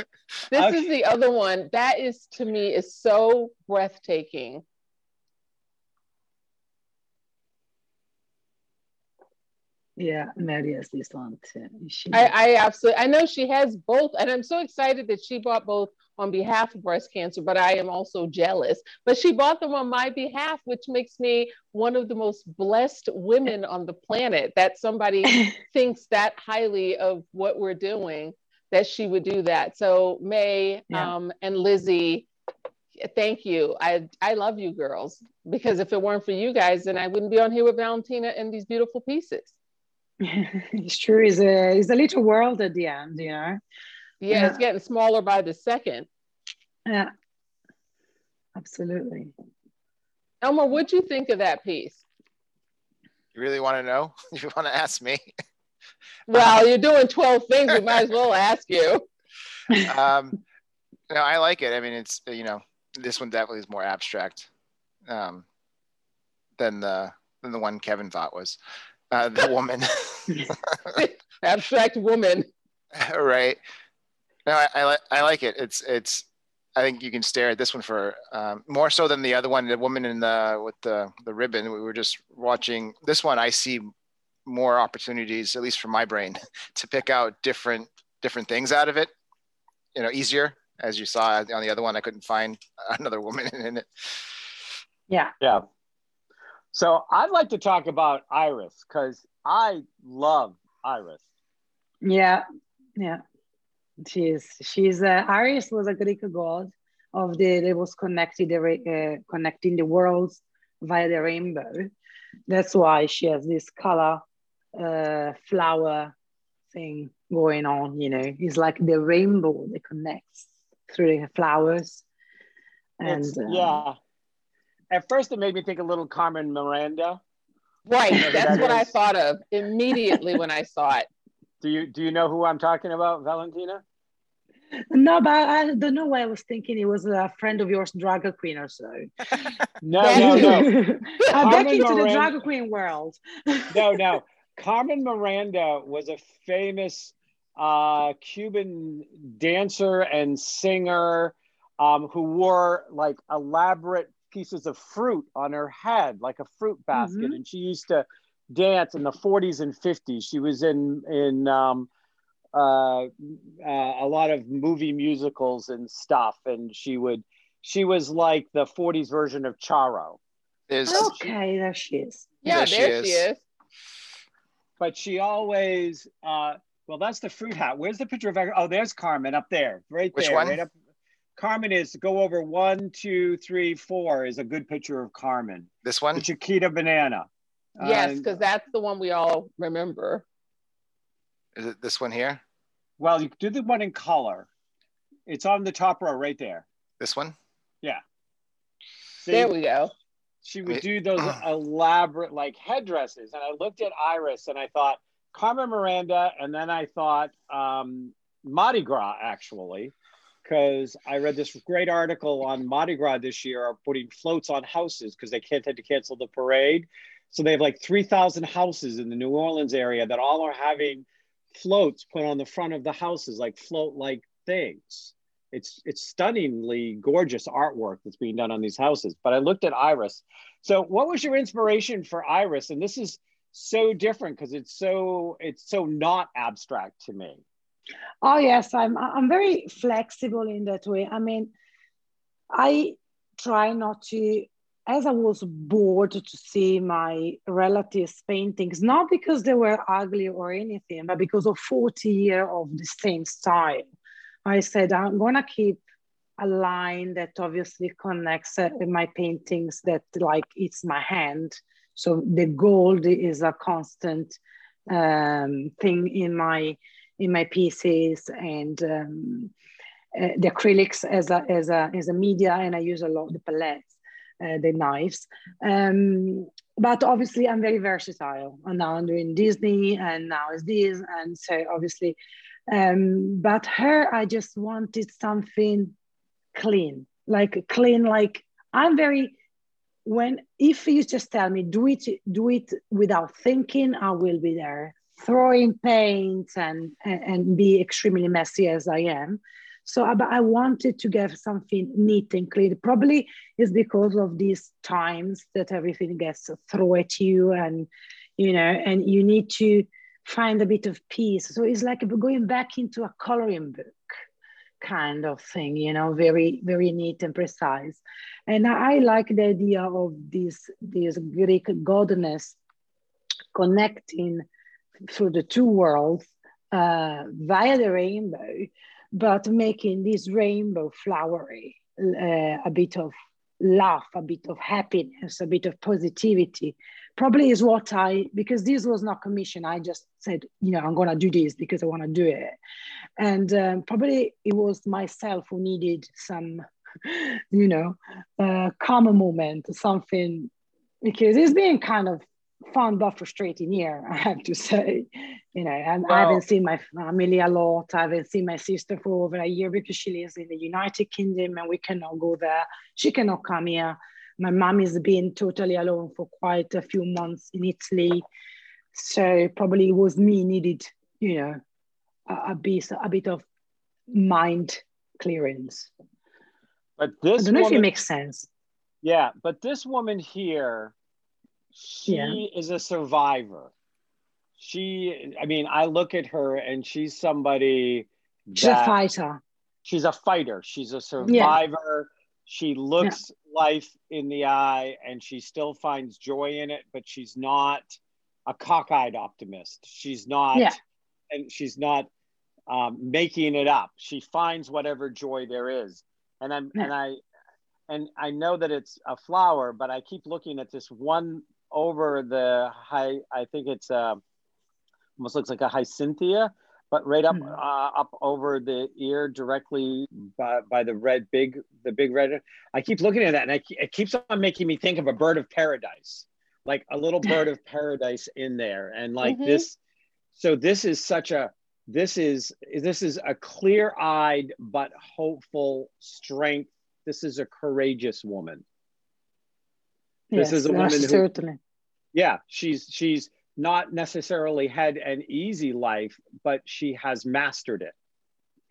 This okay. is the other one that is to me is so breathtaking. Yeah, Mary has this one too. She, I, I absolutely. I know she has both, and I'm so excited that she bought both on behalf of breast cancer, but I am also jealous. But she bought them on my behalf, which makes me one of the most blessed women on the planet, that somebody thinks that highly of what we're doing, that she would do that. So May yeah. um, and Lizzie, thank you. I, I love you girls, because if it weren't for you guys, then I wouldn't be on here with Valentina and these beautiful pieces. It's true. It's a, it's a little world at the end, you know? Yeah, yeah, it's getting smaller by the second. Yeah, absolutely. Elmer, what'd you think of that piece? You really want to know? You want to ask me? Well, you're doing twelve things. We might as well ask you. Um, no, I like it. I mean, it's, you know, this one definitely is more abstract um, than the than the one Kevin thought was uh, the woman. Abstract woman. Right. No, I, I, li I like it. It's, it's, I think you can stare at this one for um, more so than the other one, the woman in the, with the, the ribbon, we were just watching. This one, I see more opportunities, at least for my brain, to pick out different, different things out of it, you know, easier. As you saw on the other one, I couldn't find another woman in it. Yeah. Yeah. So I'd like to talk about Iris, because I love Iris. Yeah. Yeah. She is, she's, uh, Iris was a Greek god of the, that was connected, uh, connecting the worlds via the rainbow. That's why she has this color, uh, flower thing going on, you know. It's like the rainbow that connects through the flowers. And uh, yeah. At first it made me think a little Carmen Miranda. Right, that's what I thought of immediately when I saw it. Do you, do you know who I'm talking about, Valentina? No, but I don't know why I was thinking it was a friend of yours, drag queen or so. No, no, no. I'm back into Miranda, the drag queen world. No, no. Carmen Miranda was a famous uh, Cuban dancer and singer um, who wore like elaborate pieces of fruit on her head, like a fruit basket. Mm-hmm. And she used to dance in the forties and fifties. She was in in um, uh, uh, a lot of movie musicals and stuff, and she would she was like the forties version of Charo. There's, okay, there she is. Yeah, there, there she, is. she is. But she always uh, well, that's the fruit hat. Where's the picture of? Oh, there's Carmen up there, right Which there. One? Right up. Carmen is go over one, two, three, four is a good picture of Carmen. This one, the Chiquita banana. Yes, because uh, that's the one we all remember. Is it this one here? Well, you do the one in color. It's on the top row right there. This one? Yeah. See, there we go. She would do those elaborate like headdresses. And I looked at Iris and I thought Carmen Miranda. And then I thought um, Mardi Gras, actually, because I read this great article on Mardi Gras this year are putting floats on houses because they can't had to cancel the parade. So they have like three thousand houses in the New Orleans area that all are having floats put on the front of the houses, like float-like things. It's, it's stunningly gorgeous artwork that's being done on these houses. But I looked at Iris. So what was your inspiration for Iris? And this is so different because it's so, it's so not abstract to me. Oh, yes. I'm, I'm very flexible in that way. I mean, I try not to... As I was bored to see my relatives' paintings, not because they were ugly or anything, but because of forty years of the same style, I said, I'm going to keep a line that obviously connects uh, my paintings that like it's my hand. So the gold is a constant um, thing in my, in my pieces, and um, uh, the acrylics as a, as, a, as a media, and I use a lot of the palettes. Uh, the knives, um, but obviously I'm very versatile, and now I'm doing Disney, and now it's this, and so obviously, um, but her, I just wanted something clean, like clean, like I'm very when, if you just tell me, do it, do it without thinking, I will be there throwing paint and, and, and be extremely messy as I am. So I, I wanted to get something neat and clean. Probably it's because of these times that everything gets thrown at you, and, you know, and you need to find a bit of peace. So it's like going back into a coloring book kind of thing, you know, very, very neat and precise. And I like the idea of this, this Greek goddess connecting through the two worlds uh, via the rainbow, but making this rainbow flowery, uh, a bit of laugh, a bit of happiness, a bit of positivity. Probably is what I, because this was not commissioned, I just said, you know, I'm gonna do this because I wanna do it. And um, probably it was myself who needed some, you know, uh, calm moment, something, because it's been kind of fun but frustrating year, I have to say. You know, and wow. I haven't seen my family a lot. I haven't seen my sister for over a year because she lives in the United Kingdom and we cannot go there. She cannot come here. My mom has been totally alone for quite a few months in Italy. So probably it was me needed, you know, a, a, bit, a bit of mind clearance. But this I don't know woman, if it makes sense. Yeah, but this woman here, she yeah. is a survivor. She, I mean, I look at her and she's somebody that, she's a fighter. She's a fighter. She's a survivor. Yeah. She looks yeah. life in the eye and she still finds joy in it, but she's not a cockeyed optimist. She's not, yeah. and she's not um, making it up. She finds whatever joy there is. And I'm, yeah. and I, and I know that it's a flower, but I keep looking at this one over the high, I think it's uh, almost looks like a hyacinthia, but right up, uh, up over the ear, directly by, by the red, big, the big red. I keep looking at that, and I, it keeps on making me think of a bird of paradise, like a little bird of paradise in there, and like mm-hmm. this. So this is such a this is this is a clear-eyed but hopeful strength. This is a courageous woman. Yes, this is a woman who, certainly. yeah, she's she's. not necessarily had an easy life, but she has mastered it.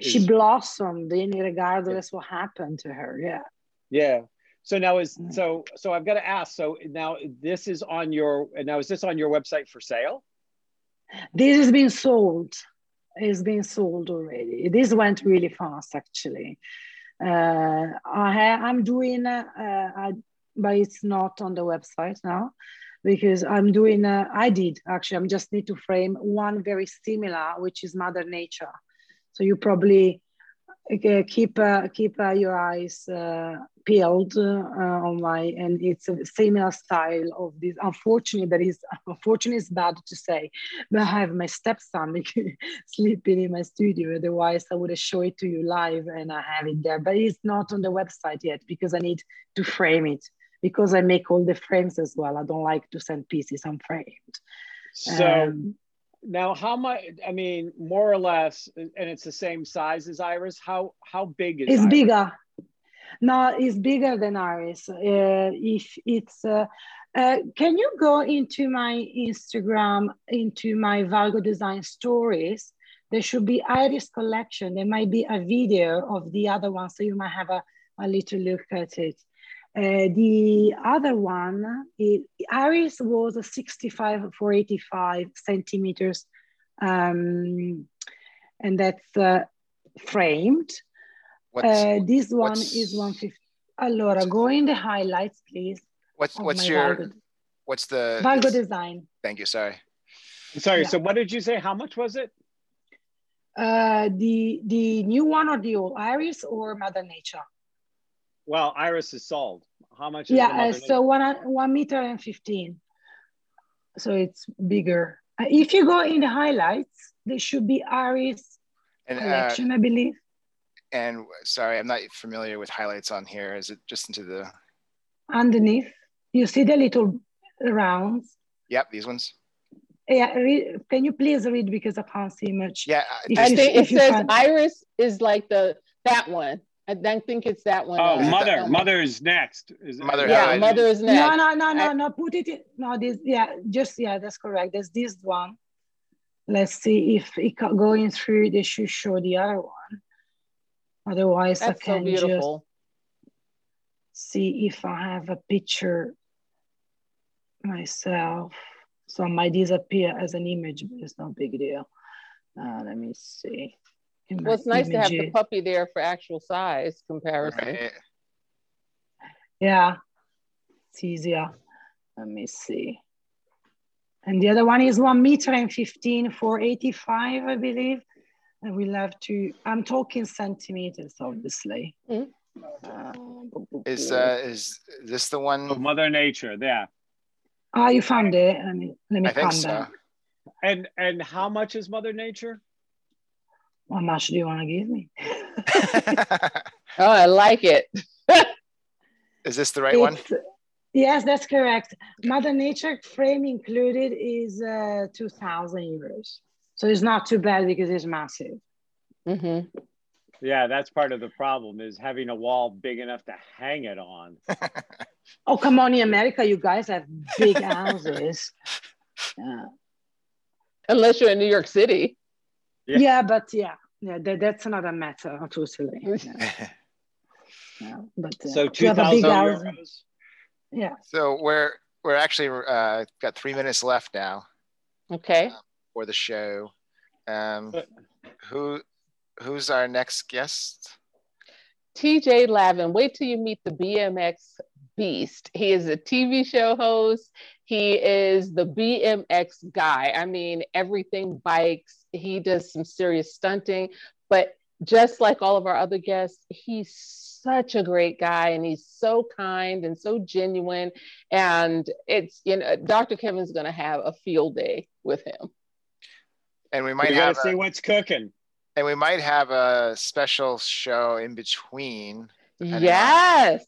She is, blossomed in regardless yeah. what happened to her. Yeah. Yeah. So now is so so I've got to ask. So now this is on your and now is this on your website for sale? This has been sold. It's been sold already. This went really fast, actually. Uh, I ha- I'm doing, uh, I, but it's not on the website now. Because I'm doing, uh, I did actually, I just need to frame one very similar, which is Mother Nature. So you probably uh, keep uh, keep uh, your eyes uh, peeled uh, on my, and it's a similar style of this. Unfortunately, that is, unfortunately it's bad to say, but I have my stepson sleeping in my studio. Otherwise I would have shown it to you live and I have it there, but it's not on the website yet because I need to frame it. Because I make all the frames as well. I don't like to send pieces unframed. So um, now how much, I mean, more or less, and it's the same size as Iris, how how big is it? It's Iris? Bigger. No, it's bigger than Iris. Uh, if it's, uh, uh, can you go into my Instagram, into my Valgo Design stories? There should be Iris collection. There might be a video of the other one. So you might have a, a little look at it. Uh, the other one, it, Iris was a sixty-five for eighty-five centimeters, um, and that's uh, framed. Uh, this one is one fifty. Allora, go in the highlights, please. What's oh, what's your, Valgo. what's the? Valgo Design. Thank you, sorry. I'm sorry, yeah. So what did you say? How much was it? Uh, the, the new one or the old, Iris or Mother Nature? Well, Iris is sold. How much is Yeah, uh, so one, one meter and fifteen. So it's bigger. Uh, if you go in the highlights, there should be Iris and, collection, uh, I believe. And sorry, I'm not familiar with highlights on here. Is it just into the... Underneath, you see the little rounds. Yep, these ones. Yeah, read, can you please read because I can't see much. Yeah. I, I think it says Iris is like the that one. I I don't think it's that one. Oh, uh, mother, uh, mother is next. Is mother, yeah, uh, mother is next. No, no, no, no, no. Put it in. No, this, yeah, just yeah, that's correct. There's this one. Let's see if it going through. They should show the other one. Otherwise, that's I can so beautiful. Just see if I have a picture myself. So it might disappear as an image, but it's no big deal. Uh, let me see. Well, it's nice images. To have the puppy there for actual size comparison. Right. Yeah, it's easier. Let me see. And the other one is one meter and fifteen for eighty-five, I believe. And we'll have to, I'm talking centimeters, obviously. Mm-hmm. uh, is, uh, is this the one? Oh, Mother Nature, there. Oh, you found it. Let me, let me I find think so. That. And, and how much is Mother Nature? How much do you want to give me? Oh, I like it. Is this the right it's, one? Yes, that's correct. Mother Nature frame included is uh, two thousand euros. So it's not too bad because it's massive. Mm-hmm. Yeah, that's part of the problem is having a wall big enough to hang it on. Oh, come on, in America, you guys have big houses. Yeah. Unless you're in New York City. Yeah. yeah, but yeah, yeah, that, that's another matter, totally. Yeah. Yeah, but, uh, so two thousand euros. Yeah. So we're we're actually uh, got three minutes left now. Okay. Um, for the show, um, who who's our next guest? T J Lavin. Wait till you meet the B M X beast. He is a T V show host. He is the B M X guy. I mean, everything bikes. He does some serious stunting, but just like all of our other guests, he's such a great guy and he's so kind and so genuine. And it's, you know, Doctor Kevin's going to have a field day with him. And we might we have to see what's cooking. And we might have a special show in between. Yes.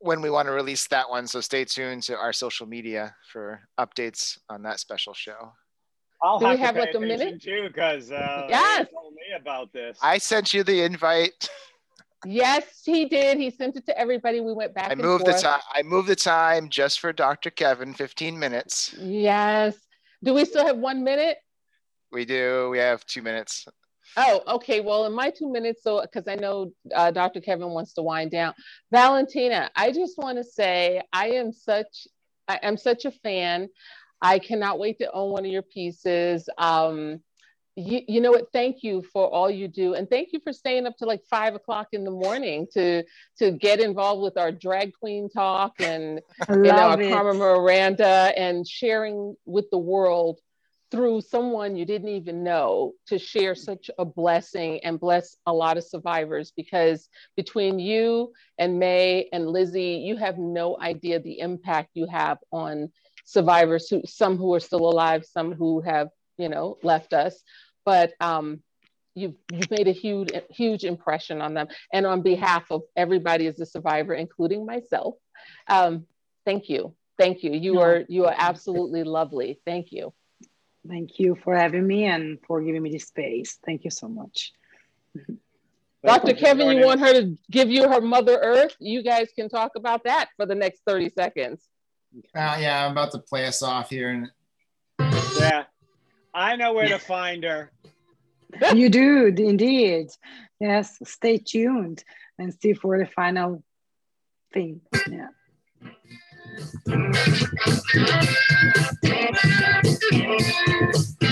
When we want to release that one. So stay tuned to our social media for updates on that special show. I'll Do have, we have like a minute too, because uh, yes. He told me about this. I sent you the invite. Yes, he did. He sent it to everybody. We went back I and moved forth. The time. I moved the time just for Doctor Kevin, fifteen minutes. Yes. Do we still have one minute? We do. We have two minutes. Oh, okay. Well, in my two minutes, so because I know uh, Doctor Kevin wants to wind down. Valentina, I just want to say I am such I am such a fan. I cannot wait to own one of your pieces. Um, you, you know what? Thank you for all you do, and thank you for staying up to like five o'clock in the morning to to get involved with our drag queen talk and you know, our Carmen Miranda and sharing with the world. Through someone you didn't even know to share such a blessing and bless a lot of survivors, because between you and May and Lizzie, you have no idea the impact you have on survivors, who, some who are still alive, some who have, you know, left us, but um, you've, you've made a huge, huge impression on them. And on behalf of everybody as a survivor, including myself, um, thank you. Thank you. You are, you are absolutely lovely. Thank you. Thank you for having me and for giving me this space. Thank you so much. Doctor Kevin, you want her to give you her Mother Earth? You guys can talk about that for the next thirty seconds. Uh, yeah, I'm about to play us off here. And... yeah, I know where to find her. You do, indeed. Yes, stay tuned and see for the final thing. Yeah. Thank you.